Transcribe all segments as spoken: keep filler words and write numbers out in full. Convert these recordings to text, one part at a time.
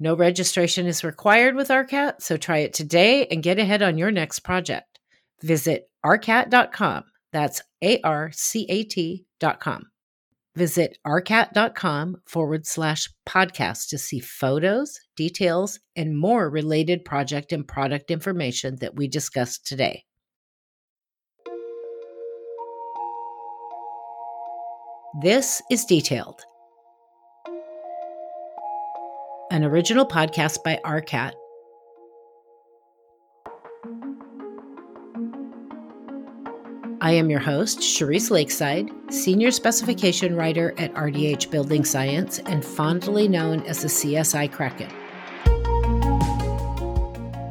No registration is required with ARCAT, so try it today and get ahead on your next project. Visit arcat dot com. That's A R C A T dot com. Visit arcat dot com forward slash podcast to see photos, details, and more related project and product information that we discussed today. This is Detailed, an original podcast by ARCAT. I am your host, Cherise Lakeside, Senior Specification Writer at R D H Building Science and fondly known as the C S I Kraken.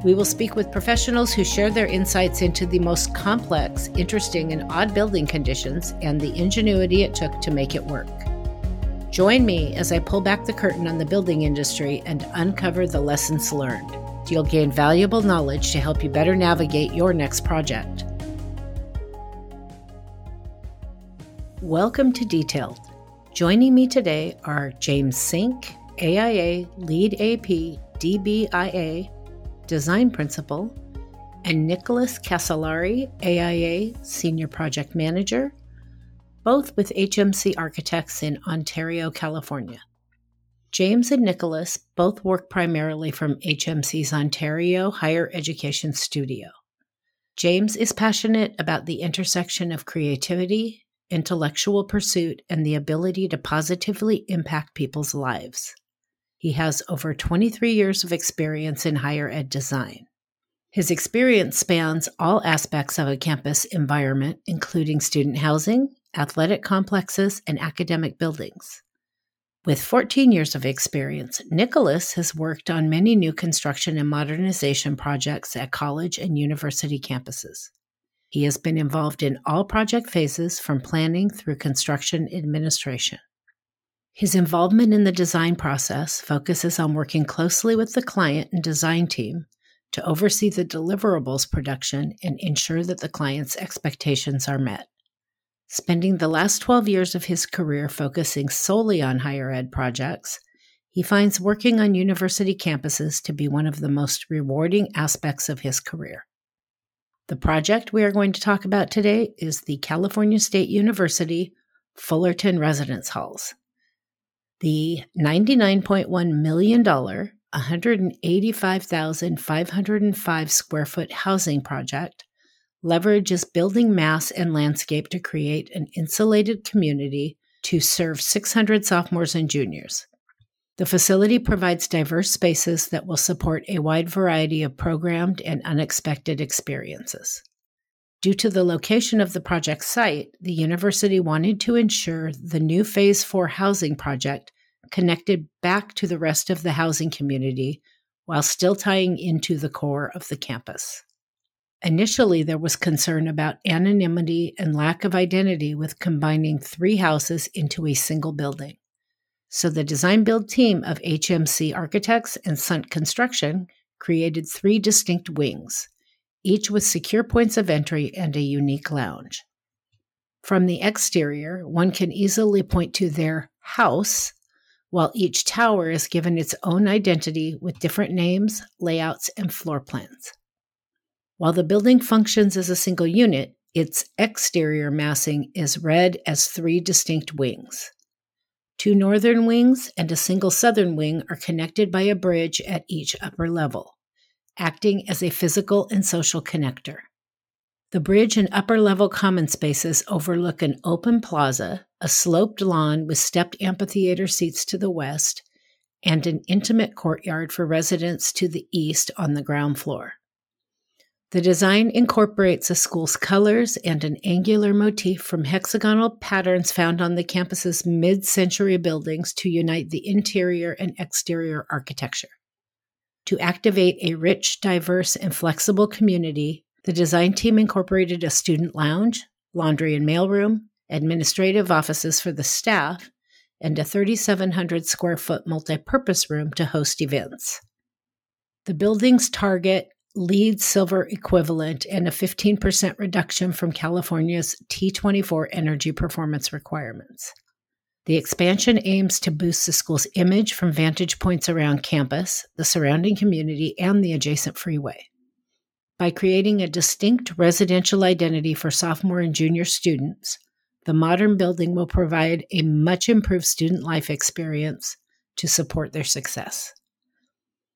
We will speak with professionals who share their insights into the most complex, interesting, and odd building conditions and the ingenuity it took to make it work. Join me as I pull back the curtain on the building industry and uncover the lessons learned. You'll gain valuable knowledge to help you better navigate your next project. Welcome to Detailed. Joining me today are James Sink, A I A, LEED A P, D B I A, Design Principal, and Nicholas Casolari, A I A, Senior Project Manager, both with H M C Architects in Ontario, California. James and Nicholas both work primarily from H M C's Ontario Higher Education Studio. James is passionate about the intersection of creativity, intellectual pursuit, and the ability to positively impact people's lives. He has over twenty-three years of experience in higher ed design. His experience spans all aspects of a campus environment, including student housing, athletic complexes, and academic buildings. With fourteen years of experience, Nicholas has worked on many new construction and modernization projects at college and university campuses. He has been involved in all project phases from planning through construction administration. His involvement in the design process focuses on working closely with the client and design team to oversee the deliverables production and ensure that the client's expectations are met. Spending the last twelve years of his career focusing solely on higher ed projects, he finds working on university campuses to be one of the most rewarding aspects of his career. The project we are going to talk about today is the California State University Fullerton Residence Halls. The ninety-nine point one million dollars, one hundred eighty-five thousand five hundred five square foot housing project leverages building mass and landscape to create an insulated community to serve six hundred sophomores and juniors. The facility provides diverse spaces that will support a wide variety of programmed and unexpected experiences. Due to the location of the project site, the university wanted to ensure the new Phase four housing project connected back to the rest of the housing community while still tying into the core of the campus. Initially, there was concern about anonymity and lack of identity with combining three houses into a single building. So the design-build team of H M C Architects and Sunt Construction created three distinct wings, each with secure points of entry and a unique lounge. From the exterior, one can easily point to their house, while each tower is given its own identity with different names, layouts, and floor plans. While the building functions as a single unit, its exterior massing is read as three distinct wings. Two northern wings and a single southern wing are connected by a bridge at each upper level. acting as a physical and social connector. The bridge and upper-level common spaces overlook an open plaza, a sloped lawn with stepped amphitheater seats to the west, and an intimate courtyard for residents to the east on the ground floor. The design incorporates the school's colors and an angular motif from hexagonal patterns found on the campus's mid-century buildings to unite the interior and exterior architecture. To activate a rich, diverse, and flexible community, the design team incorporated a student lounge, laundry and mailroom, administrative offices for the staff, and a three thousand seven hundred square foot multipurpose room to host events. The building's target LEED silver equivalent and a fifteen percent reduction from California's T twenty-four energy performance requirements. The expansion aims to boost the school's image from vantage points around campus, the surrounding community, and the adjacent freeway. By creating a distinct residential identity for sophomore and junior students, the modern building will provide a much improved student life experience to support their success.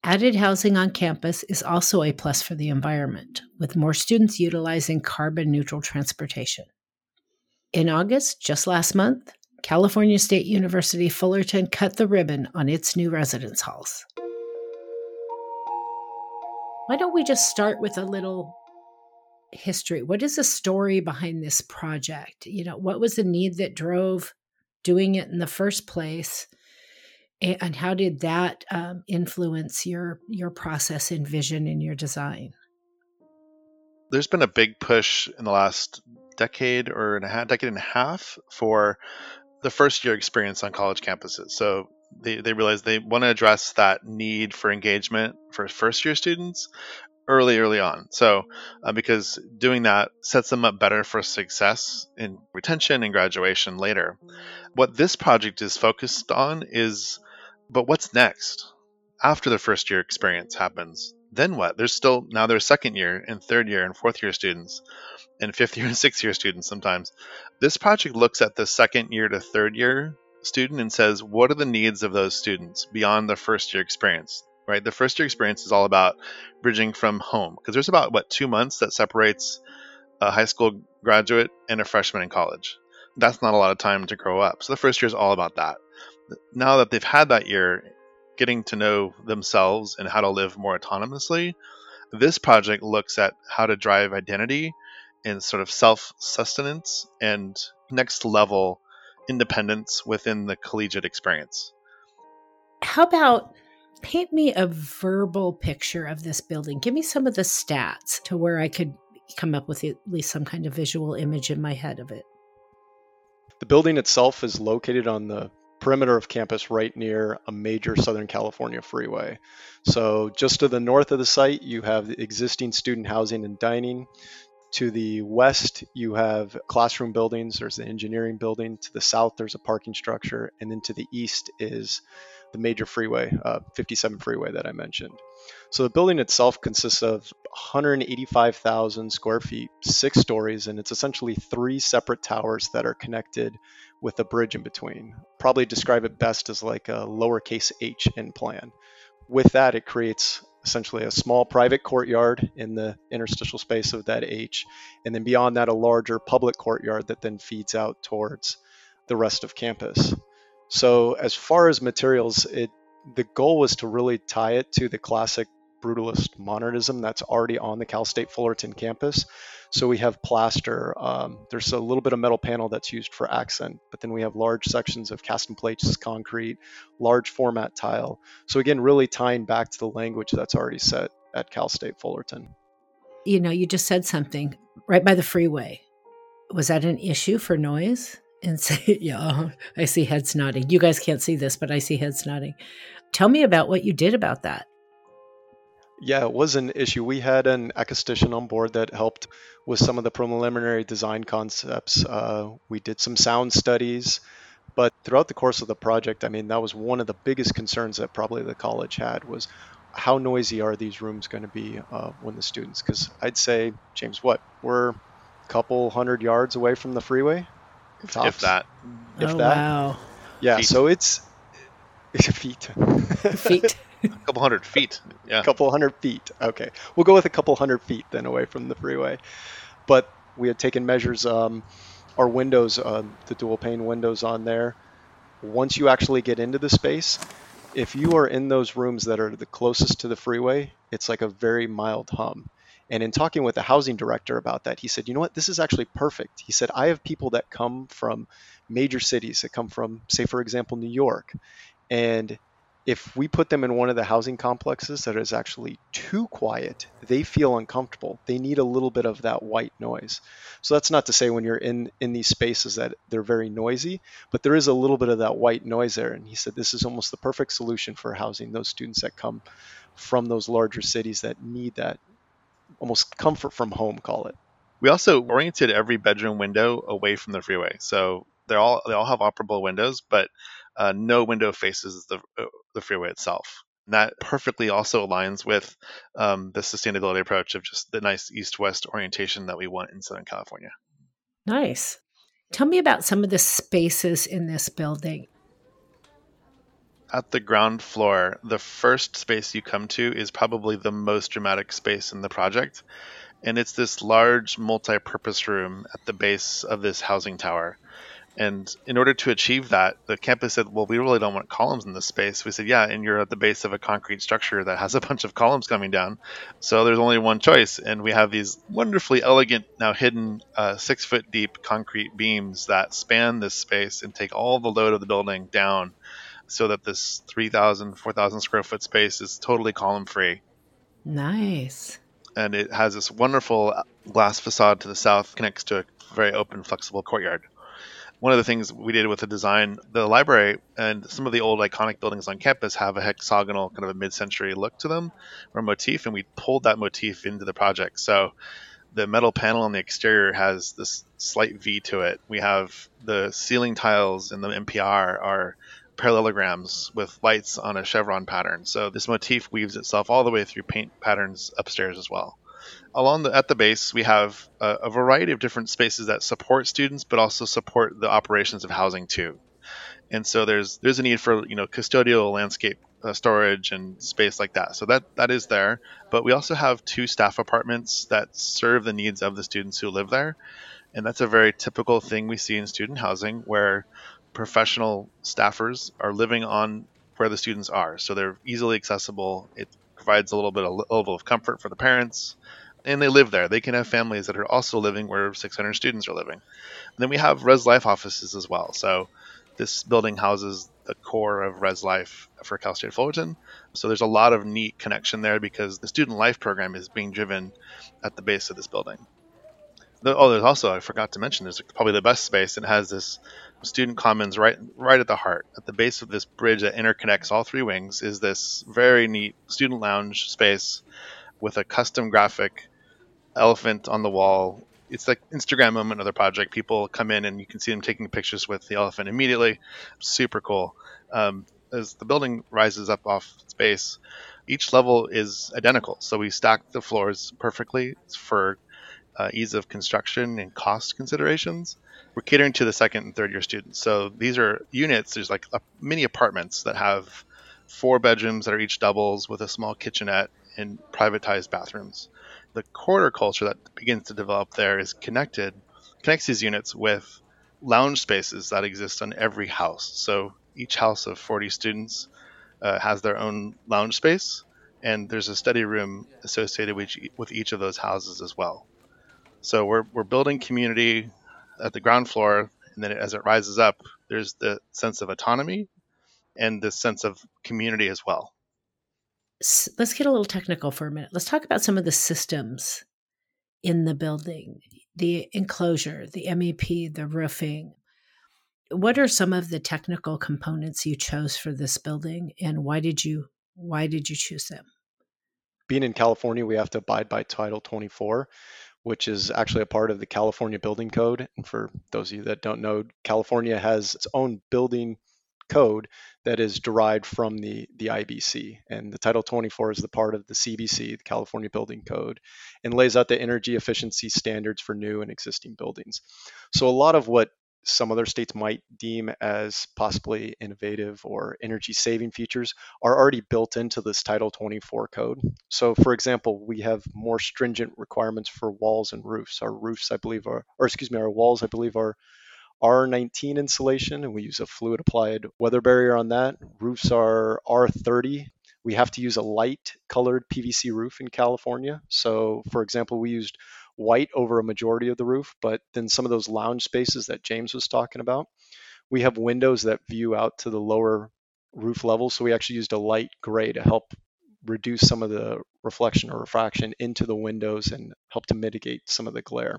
Added housing on campus is also a plus for the environment, with more students utilizing carbon-neutral transportation. In August, just last month, California State University Fullerton cut the ribbon on its new residence halls. Why don't we just start with a little history? What is the story behind this project? You know, what was the need that drove doing it in the first place? And how did that um, influence your your process and vision in your design? There's been a big push in the last decade or and a half, decade and a half for the first year experience on college campuses. So they, they realize they want to address that need for engagement for first year students early, early on. So uh, because doing that sets them up better for success in retention and graduation later. What this project is focused on is but what's next after the first year experience happens? Then what? There's still now there's second year and third year and fourth year students and fifth year and sixth year students sometimes. This project looks at the second year to third year student and says, what are the needs of those students beyond the first year experience? Right? The first year experience is all about bridging from home because there's about what two months that separates a high school graduate and a freshman in college. That's not a lot of time to grow up. So the first year is all about that. Now that they've had that year, getting to know themselves and how to live more autonomously, this project looks at how to drive identity and sort of self-sustenance and next level independence within the collegiate experience. How about paint me a verbal picture of this building? Give me some of the stats to where I could come up with at least some kind of visual image in my head of it. The building itself is located on the perimeter of campus right near a major Southern California freeway. So just to the north of the site, you have the existing student housing and dining. To the west, you have classroom buildings. There's the engineering building. To the south, there's a parking structure. And then to the east is the major freeway, uh, fifty-seven freeway that I mentioned. So the building itself consists of one hundred eighty-five thousand square feet, six stories, and it's essentially three separate towers that are connected with a bridge in between. Probably describe it best as like a lowercase h in plan. With that, it creates essentially a small private courtyard in the interstitial space of that h, and then beyond that, a larger public courtyard that then feeds out towards the rest of campus. So as far as materials, it the goal was to really tie it to the classic brutalist modernism that's already on the Cal State Fullerton campus. So we have plaster. Um, there's a little bit of metal panel that's used for accent, but then we have large sections of cast and plates, concrete, large format tile. So again, really tying back to the language that's already set at Cal State Fullerton. You know, you just said something right by the freeway. Was that an issue for noise? And say, yeah, I see heads nodding. You guys can't see this, but I see heads nodding. Tell me about what you did about that. Yeah, it was an issue. We had an acoustician on board that helped with some of the preliminary design concepts. Uh, we did some sound studies, but throughout the course of the project, I mean, that was one of the biggest concerns that probably the college had was how noisy are these rooms going to be uh, when the students, because I'd say, James, what, we're a couple hundred yards away from the freeway? Tops. If that. If oh, that. Wow. Yeah, feet. so it's... Feet. Feet. A couple hundred feet. Yeah. A couple hundred feet. Okay. We'll go with a couple hundred feet then away from the freeway. But we had taken measures, um, our windows, uh, the dual pane windows on there. Once you actually get into the space, if you are in those rooms that are the closest to the freeway, it's like a very mild hum. And in talking with the housing director about that, he said, you know what, this is actually perfect. He said, I have people that come from major cities, that come from, say, for example, New York. And if we put them in one of the housing complexes that is actually too quiet, they feel uncomfortable. They need a little bit of that white noise. So that's not to say when you're in, in these spaces that they're very noisy, but there is a little bit of that white noise there. And he said, this is almost the perfect solution for housing those students that come from those larger cities that need that almost comfort from home, call it. We also oriented every bedroom window away from the freeway. So they're all, they all have operable windows, but uh, no window faces the, uh, the freeway itself. And that perfectly also aligns with um, the sustainability approach of just the nice east-west orientation that we want in Southern California. Nice. Tell me about some of the spaces in this building. At the ground floor, the first space you come to is probably the most dramatic space in the project. And it's this large multi-purpose room at the base of this housing tower. And in order to achieve that, the campus said, well, we really don't want columns in this space. We said, yeah, and you're at the base of a concrete structure that has a bunch of columns coming down. So there's only one choice. And we have these wonderfully elegant, now hidden, uh, six foot deep concrete beams that span this space and take all the load of the building down, so that this three thousand, four thousand square foot space is totally column free. Nice. And it has this wonderful glass facade to the south, connects to a very open, flexible courtyard. One of the things we did with the design, the library and some of the old iconic buildings on campus have a hexagonal kind of a mid-century look to them or motif, and we pulled that motif into the project. So the metal panel on the exterior has this slight V to it. We have the ceiling tiles in the M P R are parallelograms with lights on a chevron pattern. So this motif weaves itself all the way through paint patterns upstairs as well. Along the, at the base, we have a, a variety of different spaces that support students, but also support the operations of housing too. And so there's there's a need for, you know, custodial landscape uh, storage and space like that. So that that is there. But we also have two staff apartments that serve the needs of the students who live there. And that's a very typical thing we see in student housing, where professional staffers are living on where the students are. So they're easily accessible. It provides a little bit of level of comfort for the parents, and they live there. They can have families that are also living where six hundred students are living. And then we have Res Life offices as well. So this building houses the core of Res Life for Cal State Fullerton. So there's a lot of neat connection there because the student life program is being driven at the base of this building. Oh, there's also, I forgot to mention, there's probably the best space, and it has this student commons right right at the heart. At the base of this bridge that interconnects all three wings is this very neat student lounge space with a custom graphic elephant on the wall. It's like Instagram moment of the project. People come in and you can see them taking pictures with the elephant immediately. Super cool. Um, as the building rises up off its base, each level is identical. So we stack the floors perfectly for Uh, ease of construction and cost considerations. We're catering to the second and third year students. So these are units, there's like a, mini apartments that have four bedrooms that are each doubles with a small kitchenette and privatized bathrooms. The corridor culture that begins to develop there is connected, connects these units with lounge spaces that exist on every house. So each house of forty students uh, has their own lounge space, and there's a study room associated with, with each of those houses as well. So we're we're building community at the ground floor, and then as it rises up, there's the sense of autonomy and the sense of community as well. Let's get a little technical for a minute. Let's talk about some of the systems in the building, the enclosure, the M E P, the roofing. What are some of the technical components you chose for this building, and why did you why did you choose them? Being in California, we have to abide by Title twenty-four. Which is actually a part of the California Building Code. And for those of you that don't know, California has its own building code that is derived from the, the I B C. And the Title twenty-four is the part of the C B C, the California Building Code, and lays out the energy efficiency standards for new and existing buildings. So a lot of what some other states might deem as possibly innovative or energy saving features are already built into this Title twenty-four code. So for example, we have more stringent requirements for walls and roofs. Our roofs, I believe are, or excuse me, our walls, I believe are R nineteen insulation, and we use a fluid applied weather barrier on that. Roofs are R thirty. We have to use a light colored P V C roof in California. So for example, we used white over a majority of the roof, but then some of those lounge spaces that James was talking about, we have windows that view out to the lower roof level. So we actually used a light gray to help reduce some of the reflection or refraction into the windows and help to mitigate some of the glare.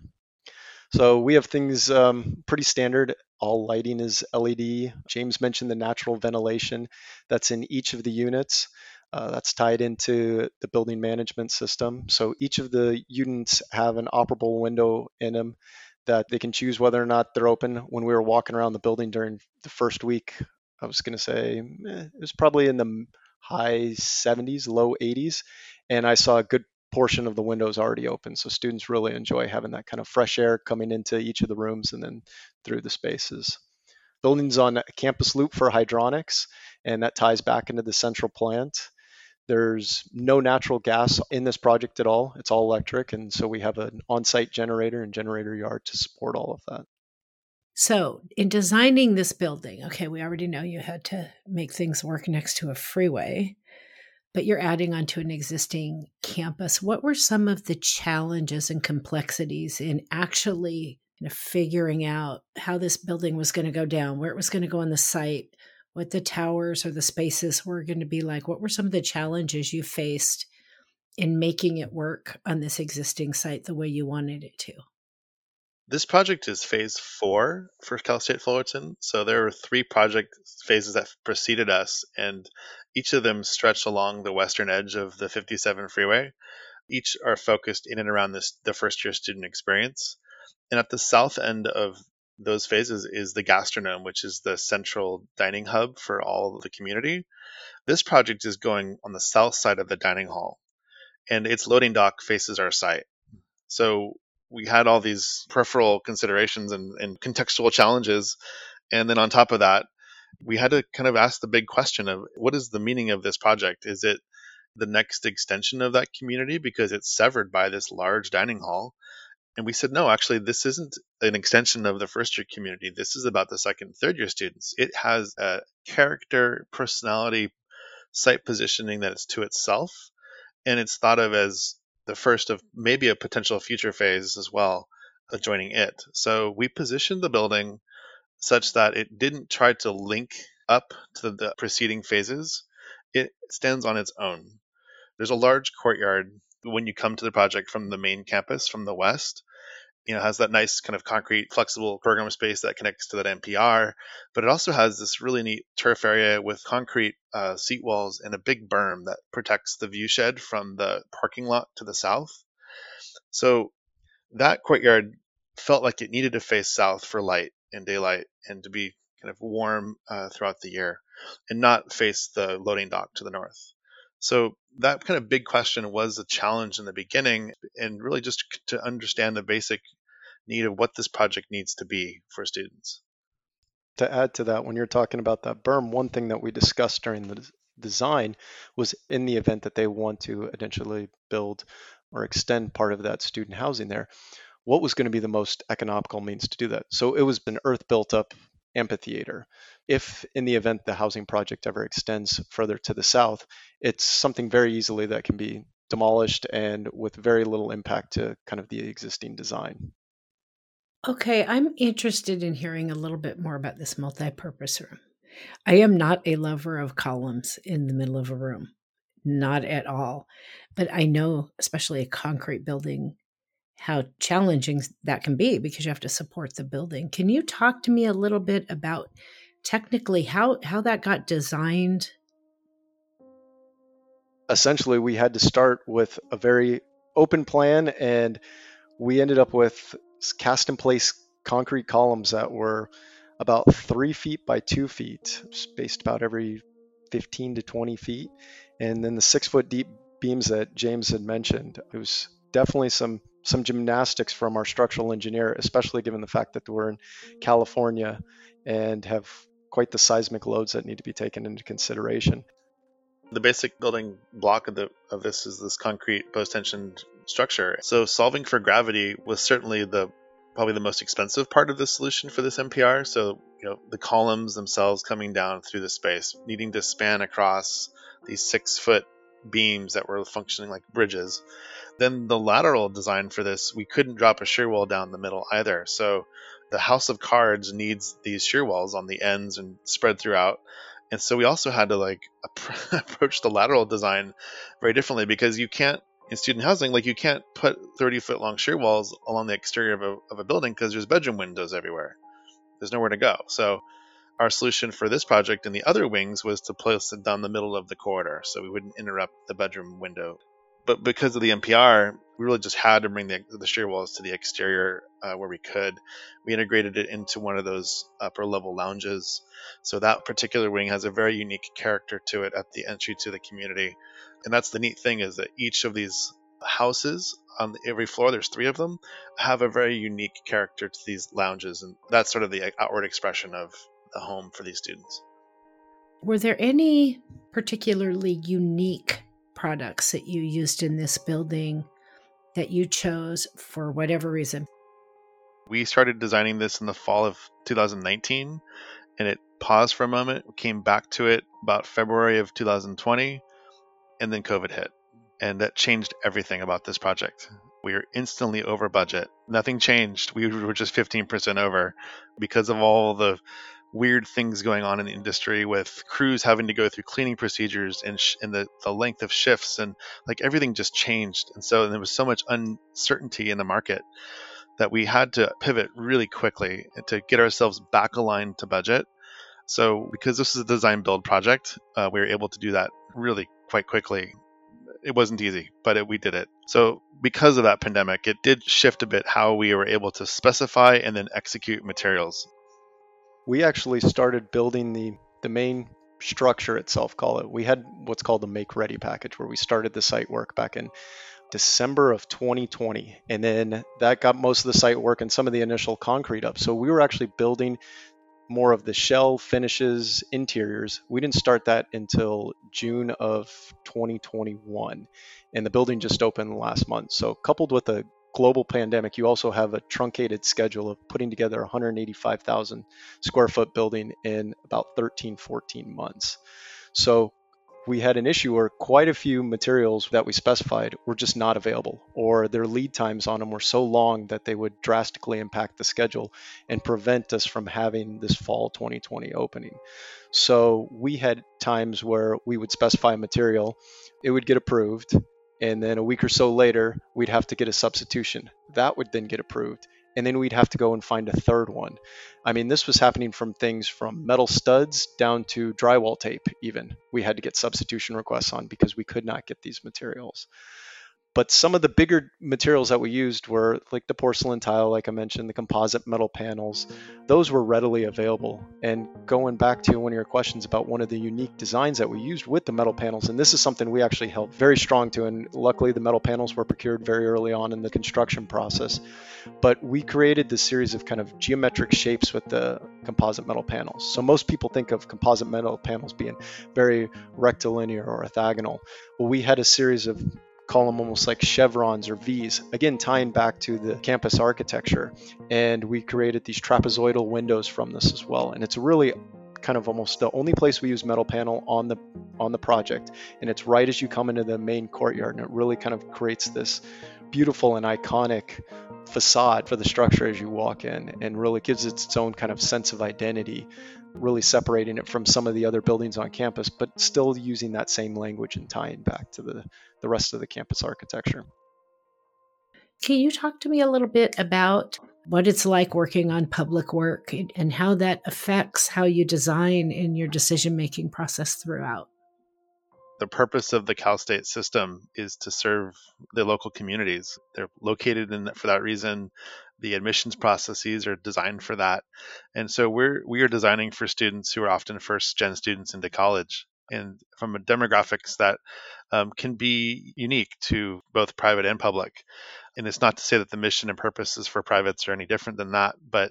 So we have things um, pretty standard. All lighting is L E D. James mentioned the natural ventilation that's in each of the units. Uh, that's tied into the building management system. So each of the units have an operable window in them that they can choose whether or not they're open. When we were walking around the building during the first week, I was going to say eh, it was probably in the high seventies, low eighties. And I saw a good portion of the windows already open. So students really enjoy having that kind of fresh air coming into each of the rooms and then through the spaces. Buildings on a campus loop for hydronics, and that ties back into the central plant. There's no natural gas in this project at all. It's all electric. And so we have an on-site generator and generator yard to support all of that. So in designing this building, okay, we already know you had to make things work next to a freeway, but you're adding onto an existing campus. What were some of the challenges and complexities in actually you know, figuring out how this building was going to go down, where it was going to go on the site, what the towers or the spaces were going to be like? What were some of the challenges you faced in making it work on this existing site the way you wanted it to? This project is phase four for Cal State Fullerton. So there were three project phases that preceded us, and each of them stretched along the western edge of the fifty-seven freeway. Each are focused in and around this the first year student experience. And at the south end of those phases is the Gastronome, which is the central dining hub for all of the community. This project is going on the south side of the dining hall, and its loading dock faces our site. So we had all these peripheral considerations and, and contextual challenges. And then on top of that, we had to kind of ask the big question of what is the meaning of this project? Is it the next extension of that community because it's severed by this large dining hall? And we said, no, actually, this isn't an extension of the first year community. This is about the second, third year students. It has a character, personality, site positioning that is to itself. And it's thought of as the first of maybe a potential future phase as well, adjoining it. So we positioned the building such that it didn't try to link up to the preceding phases. It stands on its own. There's a large courtyard when you come to the project from the main campus, from the west. You know, has that nice kind of concrete, flexible program space that connects to that M P R, but it also has this really neat turf area with concrete uh, seat walls and a big berm that protects the view shed from the parking lot to the south. So that courtyard felt like it needed to face south for light and daylight and to be kind of warm uh, throughout the year and not face the loading dock to the north. So that kind of big question was a challenge in the beginning, and really just to understand the basic need of what this project needs to be for students. To add to that, when you're talking about that berm, one thing that we discussed during the design was in the event that they want to eventually build or extend part of that student housing there, what was going to be the most economical means to do that? So it was an earth built up amphitheater. If in the event the housing project ever extends further to the south, it's something very easily that can be demolished and with very little impact to kind of the existing design. Okay, I'm interested in hearing a little bit more about this multi-purpose room. I am not a lover of columns in the middle of a room, not at all. But I know, especially a concrete building, how challenging that can be because you have to support the building. Can you talk to me a little bit about technically how, how that got designed? Essentially, we had to start with a very open plan, and we ended up with cast in place concrete columns that were about three feet by two feet, spaced about every fifteen to twenty feet. And then the six foot deep beams that James had mentioned. It was definitely some some gymnastics from our structural engineer, especially given the fact that we're in California and have quite the seismic loads that need to be taken into consideration. The basic building block of, the, of this is this concrete post-tensioned structure. So solving for gravity was certainly the probably the most expensive part of the solution for this M P R. So you know, the columns themselves coming down through the space, needing to span across these six-foot beams that were functioning like bridges. Then the lateral design for this, we couldn't drop a shear wall down the middle either. So the house of cards needs these shear walls on the ends and spread throughout. And so we also had to like approach the lateral design very differently, because you can't, in student housing, like you can't put thirty foot long shear walls along the exterior of a, of a building because there's bedroom windows everywhere. There's nowhere to go. So our solution for this project and the other wings was to place it down the middle of the corridor so we wouldn't interrupt the bedroom window. But because of the M P R, we really just had to bring the, the shear walls to the exterior uh, where we could. We integrated it into one of those upper level lounges. So that particular wing has a very unique character to it at the entry to the community. And that's the neat thing, is that each of these houses on every floor, there's three of them, have a very unique character to these lounges. And that's sort of the outward expression of the home for these students. Were there any particularly unique products that you used in this building that you chose for whatever reason? We started designing this in the fall of two thousand nineteen, and it paused for a moment. We came back to it about February of two thousand twenty, and then COVID hit, and that changed everything about this project. We were instantly over budget. Nothing changed. We were just fifteen percent over because of all the weird things going on in the industry, with crews having to go through cleaning procedures and, sh- and the, the length of shifts, and like everything just changed. And so and there was so much uncertainty in the market that we had to pivot really quickly to get ourselves back aligned to budget. So because this is a design build project, uh, we were able to do that really quite quickly. It wasn't easy, but it, we did it. So because of that pandemic, it did shift a bit how we were able to specify and then execute materials. We actually started building the, the main structure itself, call it. We had what's called the make-ready package, where we started the site work back in December of twenty twenty. And then that got most of the site work and some of the initial concrete up. So we were actually building more of the shell, finishes, interiors. We didn't start that until June of twenty twenty-one. And the building just opened last month. So coupled with a global pandemic, you also have a truncated schedule of putting together one hundred eighty-five thousand square foot building in about thirteen, fourteen months. So we had an issue where quite a few materials that we specified were just not available, or their lead times on them were so long that they would drastically impact the schedule and prevent us from having this fall twenty twenty opening. So we had times where we would specify a material, it would get approved, and then a week or so later, we'd have to get a substitution. That would then get approved. And then we'd have to go and find a third one. I mean, this was happening from things from metal studs down to drywall tape even. We had to get substitution requests on because we could not get these materials. But some of the bigger materials that we used were like the porcelain tile, like I mentioned, the composite metal panels. Those were readily available. And going back to one of your questions about one of the unique designs that we used with the metal panels, and this is something we actually held very strong to, and luckily the metal panels were procured very early on in the construction process. But we created this series of kind of geometric shapes with the composite metal panels. So most people think of composite metal panels being very rectilinear or orthogonal. Well, we had a series of call them almost like chevrons or V's, again, tying back to the campus architecture. And we created these trapezoidal windows from this as well. And it's really kind of almost the only place we use metal panel on the on the project. And it's right as you come into the main courtyard, and it really kind of creates this beautiful and iconic facade for the structure as you walk in, and really gives it its own kind of sense of identity, really separating it from some of the other buildings on campus, but still using that same language and tying back to the, the rest of the campus architecture. Can you talk to me a little bit about what it's like working on public work and how that affects how you design in your decision-making process throughout? The purpose of the Cal State system is to serve the local communities. They're located in for that reason. The admissions processes are designed for that. And so we're we are designing for students who are often first-gen students into college, and from a demographics that um, can be unique to both private and public. And it's not to say that the mission and purposes for privates are any different than that, but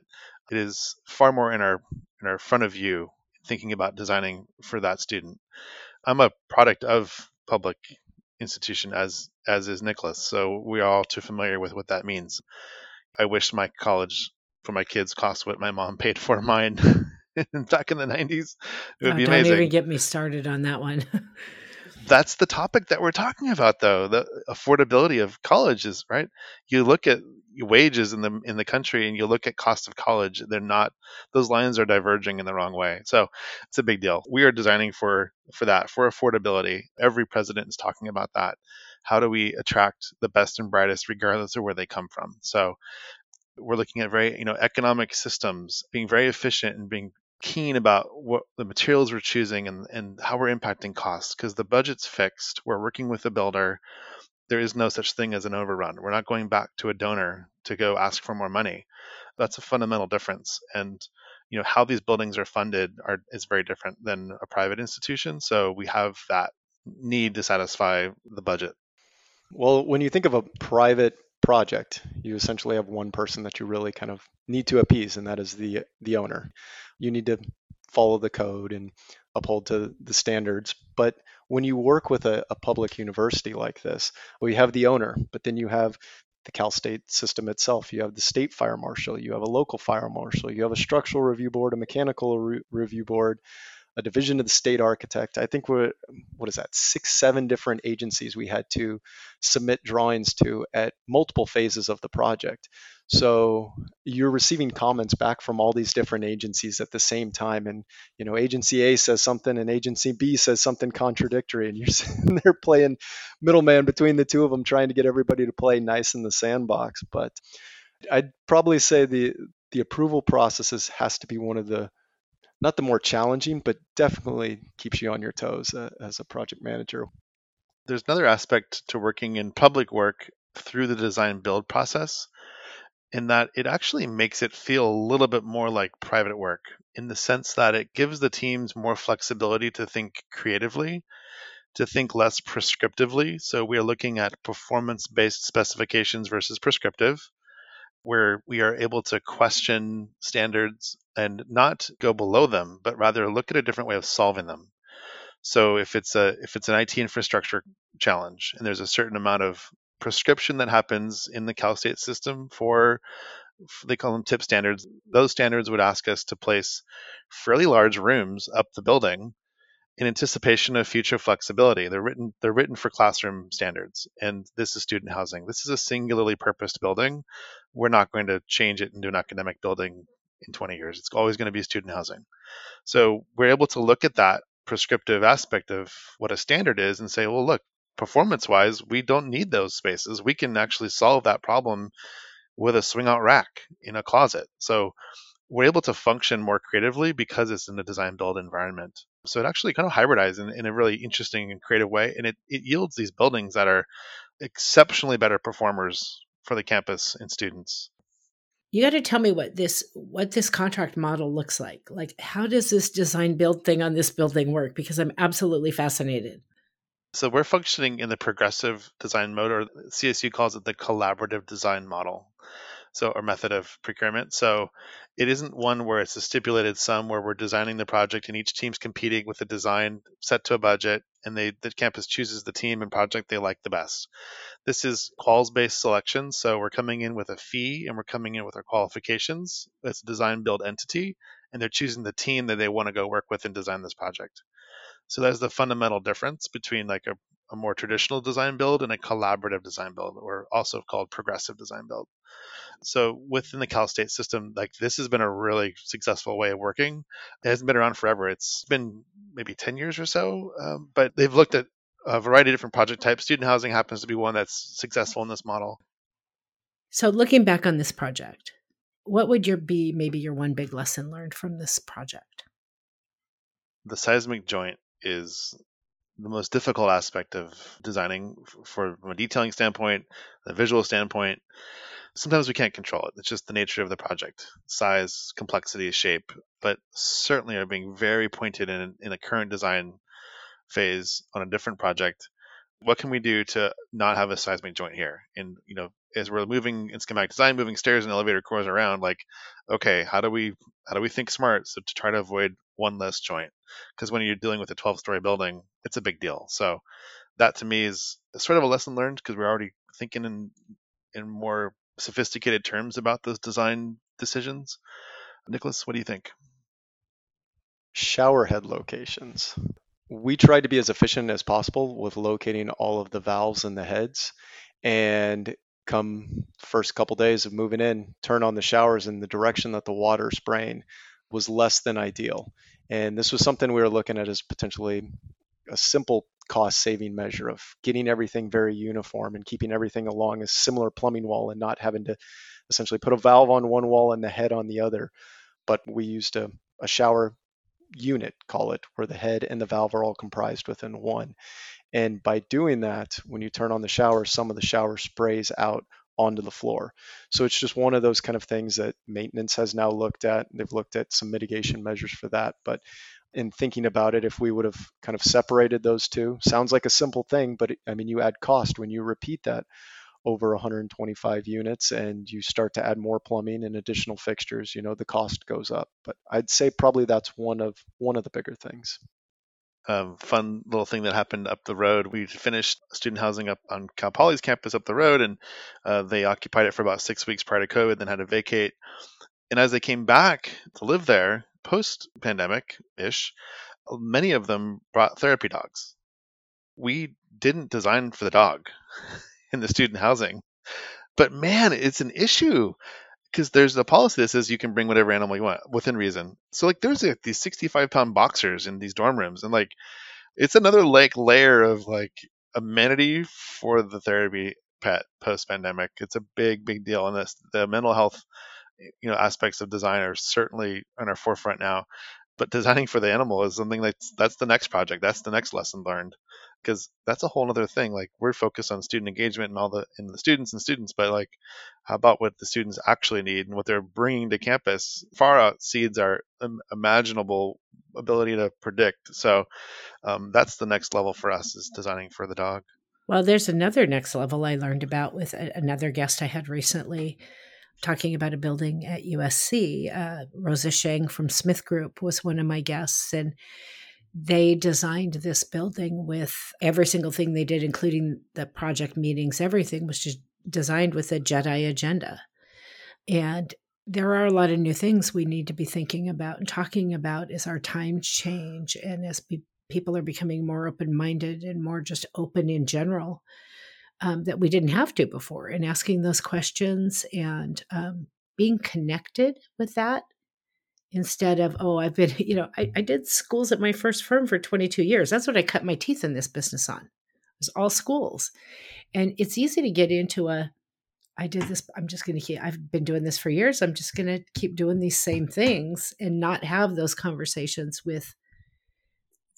it is far more in our in our front of you thinking about designing for that student. I'm a product of public institution, as as is Nicholas, so we're all too familiar with what that means. I wish my college for my kids cost what my mom paid for mine back in the nineties. It would oh, be don't amazing. Don't even get me started on that one. That's the topic that we're talking about, though. The affordability of colleges, right? You look at wages in the in the country, and you look at cost of college. They're not; those lines are diverging in the wrong way. So it's a big deal. We are designing for for that, for affordability. Every president is talking about that. How do we attract the best and brightest, regardless of where they come from? So we're looking at very, you know, economic systems, being very efficient and being keen about what the materials we're choosing and, and how we're impacting costs, because the budget's fixed. We're working with a builder. There is no such thing as an overrun. We're not going back to a donor to go ask for more money. That's a fundamental difference. And you know how these buildings are funded are is very different than a private institution. So we have that need to satisfy the budget. Well, when you think of a private project, you essentially have one person that you really kind of need to appease, and that is the the owner. You need to follow the code and uphold to the standards. But when you work with a, a public university like this, well, you have the owner, but then you have the Cal State system itself. You have the state fire marshal, you have a local fire marshal, you have a structural review board, a mechanical re- review board, a division of the state architect. I think we're, what is that, six, seven different agencies we had to submit drawings to at multiple phases of the project. So you're receiving comments back from all these different agencies at the same time. And, you know, agency A says something and agency B says something contradictory. And you're sitting there playing middleman between the two of them, trying to get everybody to play nice in the sandbox. But I'd probably say the, the approval processes has to be one of the, not the more challenging, but definitely keeps you on your toes uh, as a project manager. There's another aspect to working in public work through the design build process, in that it actually makes it feel a little bit more like private work, in the sense that it gives the teams more flexibility to think creatively, to think less prescriptively. So we are looking at performance-based specifications versus prescriptive, where we are able to question standards and not go below them, but rather look at a different way of solving them. So if it's a if it's an I T infrastructure challenge, and there's a certain amount of prescription that happens in the Cal State system for, they call them tip standards, those standards would ask us to place fairly large rooms up the building in anticipation of future flexibility. They're written they're written for classroom standards, and this is student housing. This is a singularly purposed building. We're not going to change it into an academic building in twenty years. It's always going to be student housing. So we're able to look at that prescriptive aspect of what a standard is and say, well, look, performance-wise, we don't need those spaces. We can actually solve that problem with a swing-out rack in a closet. So we're able to function more creatively because it's in a design-build environment. So it actually kind of hybridizes in, in a really interesting and creative way, and it, it yields these buildings that are exceptionally better performers for the campus and students. You got to tell me what this what this contract model looks like. Like, how does this design build thing on this building work? Because I'm absolutely fascinated. So we're functioning in the progressive design mode, or C S U calls it the collaborative design model, so or method of procurement. So it isn't one where it's a stipulated sum where we're designing the project and each team's competing with a design set to a budget, and they the campus chooses the team and project they like the best. This is quals-based selection, so we're coming in with a fee and we're coming in with our qualifications. It's a design-build entity, and they're choosing the team that they want to go work with and design this project. So that's the fundamental difference between like a, a more traditional design-build and a collaborative design-build, or also called progressive design-build. So within the Cal State system, like this has been a really successful way of working. It hasn't been around forever. It's been maybe ten years or so, um, but they've looked at a variety of different project types. Student housing happens to be one that's successful in this model. So looking back on this project, what would your be maybe your one big lesson learned from this project? The seismic joint is the most difficult aspect of designing for, from a detailing standpoint, the visual standpoint. Sometimes we can't control it. It's just the nature of the project, size, complexity, shape, but certainly are being very pointed in, in a current design phase on a different project what can we do to not have a seismic joint here? And, you know, as we're moving in schematic design, moving stairs and elevator cores around, like, okay, how do we how do we think smart so to try to avoid one less joint? Because when you're dealing with a twelve-story building, it's a big deal. So that to me is sort of a lesson learned, because we're already thinking in in more sophisticated terms about those design decisions. Nicholas, what do you think? Showerhead locations. We tried to be as efficient as possible with locating all of the valves and the heads, and come first couple days of moving in, turn on the showers and the direction that the water spraying was less than ideal. And this was something we were looking at as potentially a simple cost saving measure of getting everything very uniform and keeping everything along a similar plumbing wall and not having to essentially put a valve on one wall and the head on the other. But we used a, a shower unit, call it, where the head and the valve are all comprised within one. And by doing that, when you turn on the shower, some of the shower sprays out onto the floor. So it's just one of those kind of things that maintenance has now looked at. They've looked at some mitigation measures for that. But in thinking about it, if we would have kind of separated those two, sounds like a simple thing, but I mean, you add cost when you repeat that over one hundred twenty-five units, and you start to add more plumbing and additional fixtures, you know, the cost goes up. But I'd say probably that's one of one of the bigger things. Um, fun little thing that happened up the road. We finished student housing up on Cal Poly's campus up the road, and uh, they occupied it for about six weeks prior to COVID, then had to vacate. And as they came back to live there post-pandemic-ish, many of them brought therapy dogs. We didn't design for the dog in the student housing, but man, it's an issue, because there's a policy that says you can bring whatever animal you want within reason. So like there's like, these sixty-five pound boxers in these dorm rooms, and like it's another like layer of like amenity for the therapy pet post pandemic. It's a big, big deal. And that's the mental health, you know, aspects of design are certainly on our forefront now, but designing for the animal is something that's, that's the next project. That's the next lesson learned, because that's a whole other thing. Like we're focused on student engagement and all the and the students and students, but like how about what the students actually need and what they're bringing to campus far outseeds our imaginable ability to predict. So um, that's the next level for us, is designing for the dog. Well, there's another next level I learned about with a, another guest I had recently talking about a building at U S C. Uh, Rosa Shang from Smith Group was one of my guests, and they designed this building with every single thing they did, including the project meetings, everything was just designed with a JEDI agenda. And there are a lot of new things we need to be thinking about and talking about as our times change. And as pe- people are becoming more open-minded and more just open in general, um, that we didn't have to before, and asking those questions and um, being connected with that. Instead of, oh, I've been, you know, I, I did schools at my first firm for twenty-two years. That's what I cut my teeth in this business on. It was all schools. And it's easy to get into a, I did this, I'm just going to keep, I've been doing this for years. I'm just going to keep doing these same things and not have those conversations with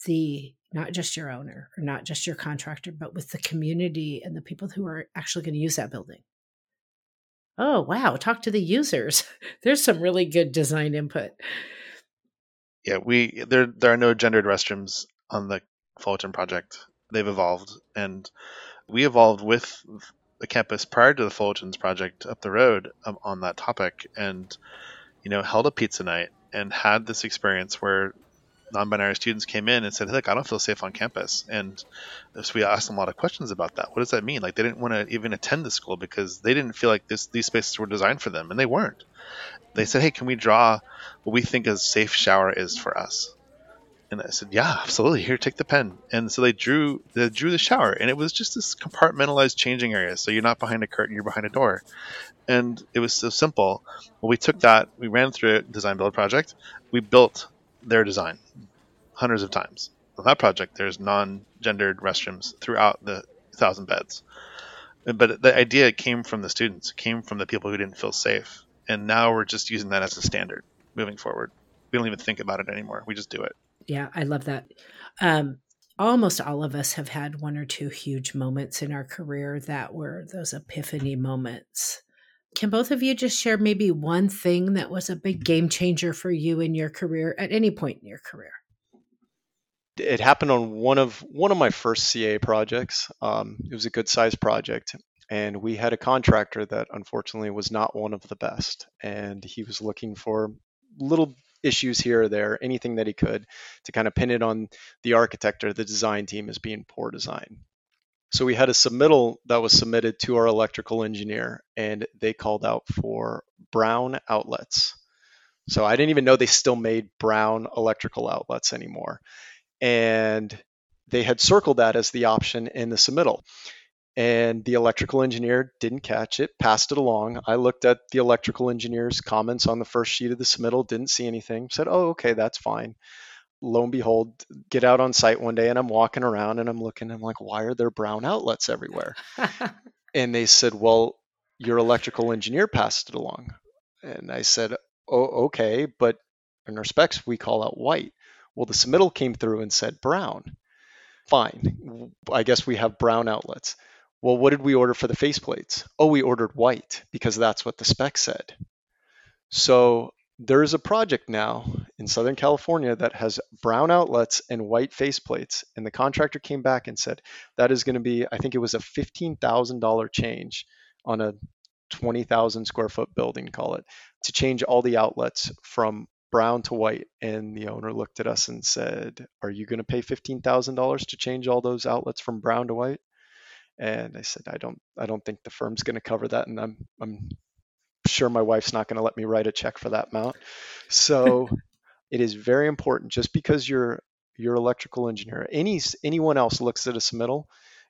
the, not just your owner or not just your contractor, but with the community and the people who are actually going to use that building. Oh, wow, talk to the users. There's some really good design input. Yeah, we there there are no gendered restrooms on the Fullerton project. They've evolved, and we evolved with the campus prior to the Fullerton's project up the road um, on that topic, and you know, held a pizza night and had this experience where non-binary students came in and said, hey, look, I don't feel safe on campus. And so we asked them a lot of questions about that. What does that mean? Like they didn't want to even attend the school because they didn't feel like this, these spaces were designed for them, and they weren't. They said, hey, can we draw what we think a safe shower is for us? And I said, yeah, absolutely. Here, take the pen. And so they drew they drew the shower, and it was just this compartmentalized changing area. So you're not behind a curtain, you're behind a door. And it was so simple. Well, we took that, we ran through a design build project, we built their design hundreds of times. On that project, there's non-gendered restrooms throughout the thousand beds. But the idea came from the students, came from the people who didn't feel safe. And now we're just using that as a standard moving forward. We don't even think about it anymore. We just do it. Yeah, I love that. Um, almost all of us have had one or two huge moments in our career that were those epiphany moments. Can both of you just share maybe one thing that was a big game changer for you in your career at any point in your career? it happened on one of one of my first C A projects. Um, it was a good sized project, and we had a contractor that unfortunately was not one of the best, and he was looking for little issues here or there, anything that he could, to kind of pin it on the architect or the design team as being poor design. So we had a submittal that was submitted to our electrical engineer, and they called out for brown outlets. So I didn't even know they still made brown electrical outlets anymore. And they had circled that as the option in the submittal. And the electrical engineer didn't catch it, passed it along. I looked at the electrical engineer's comments on the first sheet of the submittal, didn't see anything, said, oh, okay, that's fine. Lo and behold, get out on site one day and I'm walking around and I'm looking, I'm like, why are there brown outlets everywhere? And they said, well, your electrical engineer passed it along. And I said, oh, okay, but in our specs, we call out white. Well, the submittal came through and said brown. Fine, I guess we have brown outlets. Well, what did we order for the faceplates? Oh, we ordered white because that's what the spec said. So there is a project now in Southern California that has brown outlets and white faceplates. And the contractor came back and said, that is going to be, I think it was a fifteen thousand dollars change on a twenty thousand square foot building, call it, to change all the outlets from brown to white. And the owner looked at us and said, are you going to pay fifteen thousand dollars to change all those outlets from brown to white? And I said, I don't, I don't think the firm's going to cover that, and I'm, I'm sure my wife's not going to let me write a check for that amount. So it is very important. Just because your, your electrical engineer, any, anyone else looks at a submittal,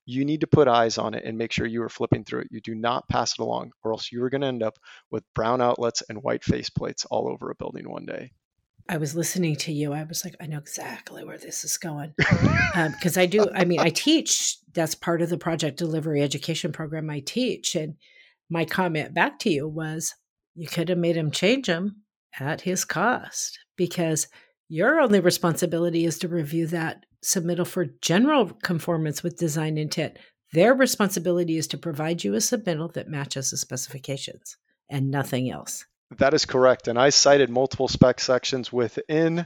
you need to put eyes on it and make sure you are flipping through it. You do not pass it along, or else you are going to end up with brown outlets and white faceplates all over a building one day. I was listening to you. I was like, I know exactly where this is going. Because um, I do, I mean, I teach. That's part of the project delivery education program I teach. And my comment back to you was, you could have made him change them at his cost, because your only responsibility is to review that submittal for general conformance with design intent. Their responsibility is to provide you a submittal that matches the specifications and nothing else. That is correct. And I cited multiple spec sections within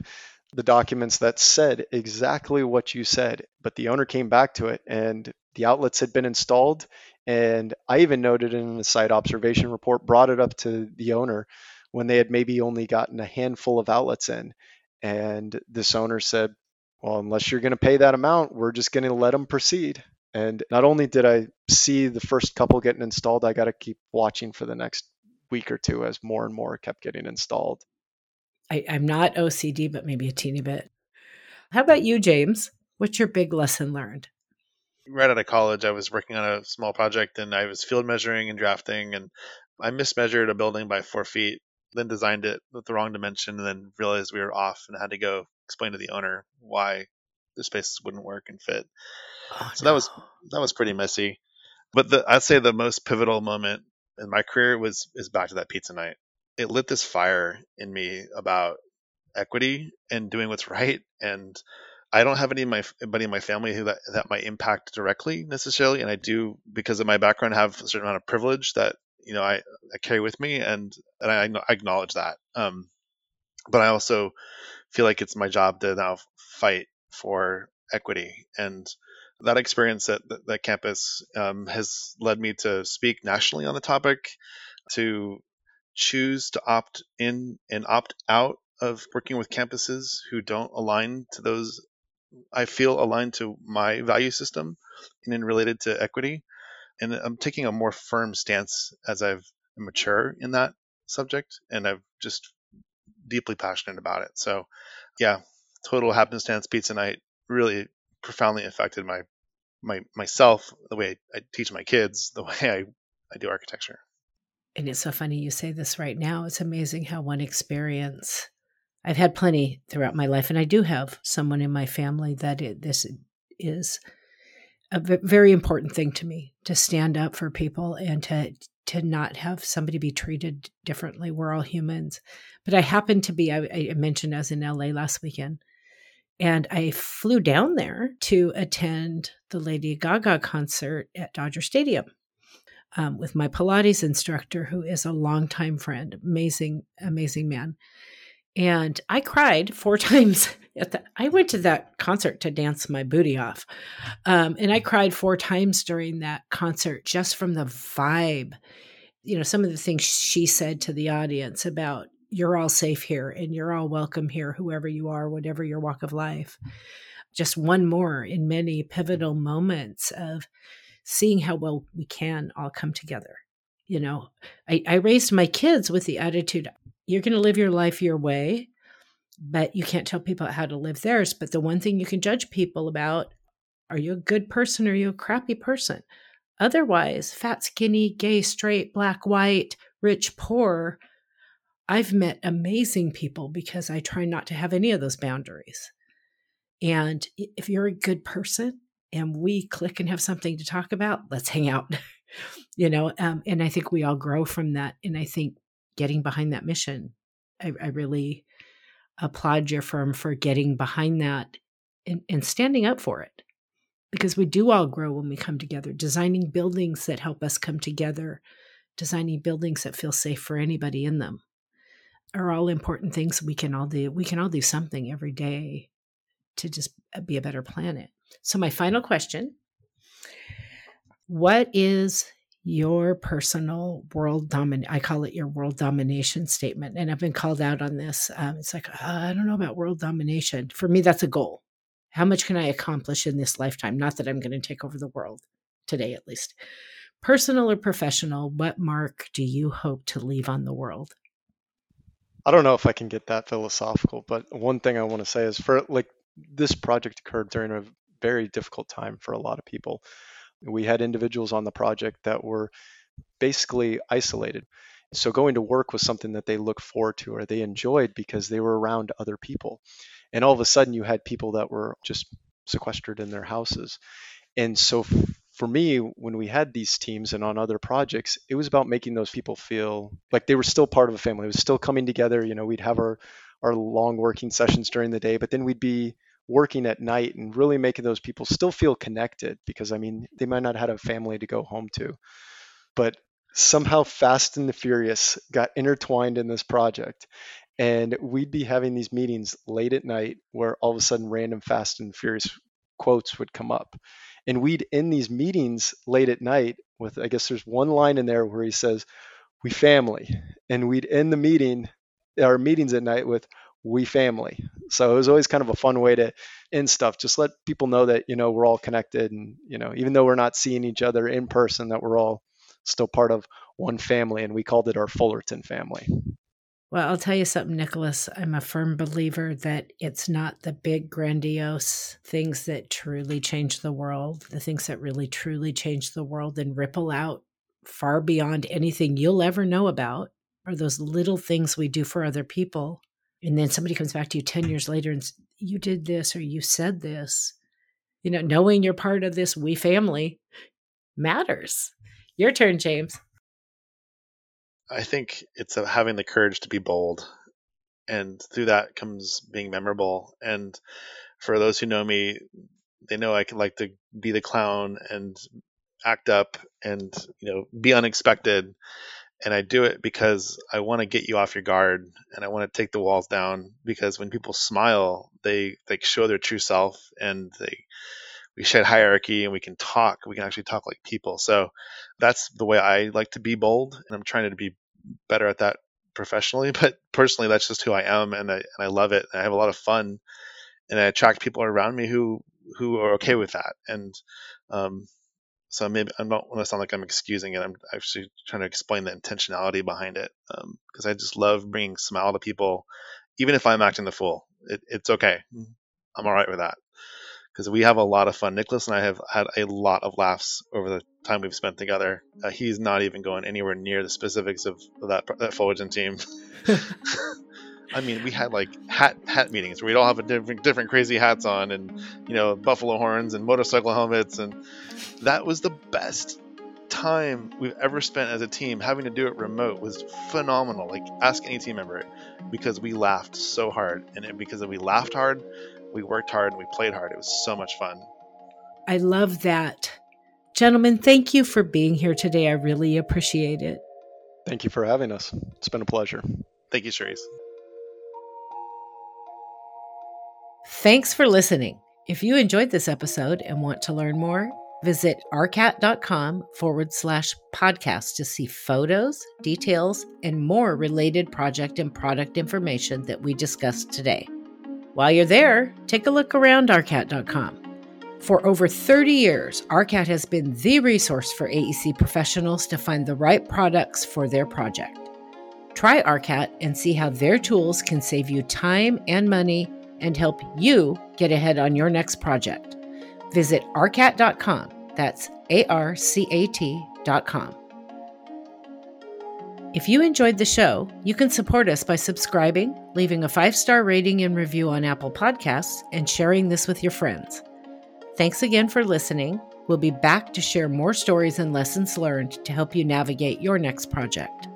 the documents that said exactly what you said, but the owner came back to it and the outlets had been installed. And I even noted in the site observation report, brought it up to the owner when they had maybe only gotten a handful of outlets in. And this owner said, well, unless you're going to pay that amount, we're just going to let them proceed. And not only did I see the first couple getting installed, I got to keep watching for the next week or two as more and more kept getting installed. I, I'm not O C D, but maybe a teeny bit. How about you, James? What's your big lesson learned? Right out of college, I was working on a small project and I was field measuring and drafting, and I mismeasured a building by four feet, then designed it with the wrong dimension, and then realized we were off and had to go explain to the owner why the spaces wouldn't work and fit. Oh, so no. that was that was pretty messy. But the, I'd say the most pivotal moment in my career was is back to that pizza night. It lit this fire in me about equity and doing what's right. And I don't have any of my, anybody in my family who that, that might impact directly necessarily. And I do, because of my background, have a certain amount of privilege that, you know, I, I carry with me, and, and I, I acknowledge that. Um, but I also feel like it's my job to now fight for equity. And that experience at that campus um, has led me to speak nationally on the topic, to choose to opt in and opt out of working with campuses who don't align to those I feel aligned to my value system and in related to equity. And I'm taking a more firm stance as I've mature in that subject, and I've just deeply passionate about it. So yeah, total happenstance pizza night really profoundly affected my my myself, the way I teach my kids, the way I, I do architecture. And it's so funny you say this right now. It's amazing how one experience, I've had plenty throughout my life, and I do have someone in my family that it, this is a v- very important thing to me, to stand up for people and to to not have somebody be treated differently. We're all humans. But I happened to be, I, I mentioned I was in L A last weekend, and I flew down there to attend the Lady Gaga concert at Dodger Stadium um, with my Pilates instructor, who is a longtime friend, amazing, amazing man. And I cried four times at the, I went to that concert to dance my booty off. Um, and I cried four times during that concert just from the vibe. You know, some of the things she said to the audience about you're all safe here and you're all welcome here, whoever you are, whatever your walk of life. Just one more in many pivotal moments of seeing how well we can all come together. You know, I, I raised my kids with the attitude, you're going to live your life your way, but you can't tell people how to live theirs. But the one thing you can judge people about, are you a good person or are you a crappy person? Otherwise, fat, skinny, gay, straight, black, white, rich, poor, I've met amazing people because I try not to have any of those boundaries. And if you're a good person and we click and have something to talk about, let's hang out, you know? Um, and I think we all grow from that. And I think getting behind that mission, I, I really applaud your firm for getting behind that and, and standing up for it, because we do all grow when we come together, designing buildings that help us come together, designing buildings that feel safe for anybody in them are all important things we can all do. We can all do something every day to just be a better planet. So my final question, what is your personal world domin, I call it your world domination statement. And I've been called out on this. Um, it's like, oh, I don't know about world domination. For me, that's a goal. How much can I accomplish in this lifetime? Not that I'm going to take over the world today, at least. Personal or professional, what mark do you hope to leave on the world? I don't know if I can get that philosophical, but one thing I want to say is for like, this project occurred during a very difficult time for a lot of people. We had individuals on the project that were basically isolated. So going to work was something that they looked forward to or they enjoyed because they were around other people. And all of a sudden you had people that were just sequestered in their houses. And so f- for me, when we had these teams and on other projects, it was about making those people feel like they were still part of a family. It was still coming together. You know, we'd have our our long working sessions during the day, but then we'd be working at night and really making those people still feel connected because, I mean, they might not have had a family to go home to. But somehow Fast and the Furious got intertwined in this project. And we'd be having these meetings late at night where all of a sudden random Fast and Furious quotes would come up. And we'd end these meetings late at night with, I guess there's one line in there where he says, "We family." And we'd end the meeting our meetings at night with "we family." So it was always kind of a fun way to end stuff. Just let people know that, you know, we're all connected and, you know, even though we're not seeing each other in person, that we're all still part of one family. And we called it our Fullerton family. Well, I'll tell you something, Nicholas, I'm a firm believer that it's not the big, grandiose things that truly change the world. The things that really, truly change the world and ripple out far beyond anything you'll ever know about are those little things we do for other people. And then somebody comes back to you ten years later and you did this, or you said this, you know, knowing you're part of this we family matters. Your turn, James. I think it's having the courage to be bold. And through that comes being memorable. And for those who know me, they know I can like to be the clown and act up and, you know, be unexpected. And I do it because I want to get you off your guard and I want to take the walls down, because when people smile, they, they show their true self and they we shed hierarchy and we can talk. We can actually talk like people. So that's the way I like to be bold. And I'm trying to be better at that professionally. But personally, that's just who I am. And I, and I love it. And I have a lot of fun. And I attract people around me who who are okay with that. And um So maybe I don't want to sound like I'm excusing it. I'm actually trying to explain the intentionality behind it, um, because I just love bringing smile to people, even if I'm acting the fool. It, it's okay. I'm all right with that because we have a lot of fun. Nicholas and I have had a lot of laughs over the time we've spent together. Uh, he's not even going anywhere near the specifics of that that Fullerton team. I mean, we had like hat hat meetings where we'd all have a different different crazy hats on, and you know, buffalo horns and motorcycle helmets, and that was the best time we've ever spent as a team. Having to do it remote was phenomenal. Like, ask any team member, because we laughed so hard, and because we laughed hard, we worked hard, and we played hard. It was so much fun. I love that. Gentlemen, thank you for being here today. I really appreciate it. Thank you for having us. It's been a pleasure. Thank you, Cherise. Thanks for listening. If you enjoyed this episode and want to learn more, visit arcat.com forward slash podcast to see photos, details, and more related project and product information that we discussed today. While you're there, take a look around arcat dot com. For over thirty years, ARCAT has been the resource for A E C professionals to find the right products for their project. Try ARCAT and see how their tools can save you time and money and help you get ahead on your next project. Visit arcat dot com. That's A R C A T dot com. If you enjoyed the show, you can support us by subscribing, leaving a five-star rating and review on Apple Podcasts, and sharing this with your friends. Thanks again for listening. We'll be back to share more stories and lessons learned to help you navigate your next project.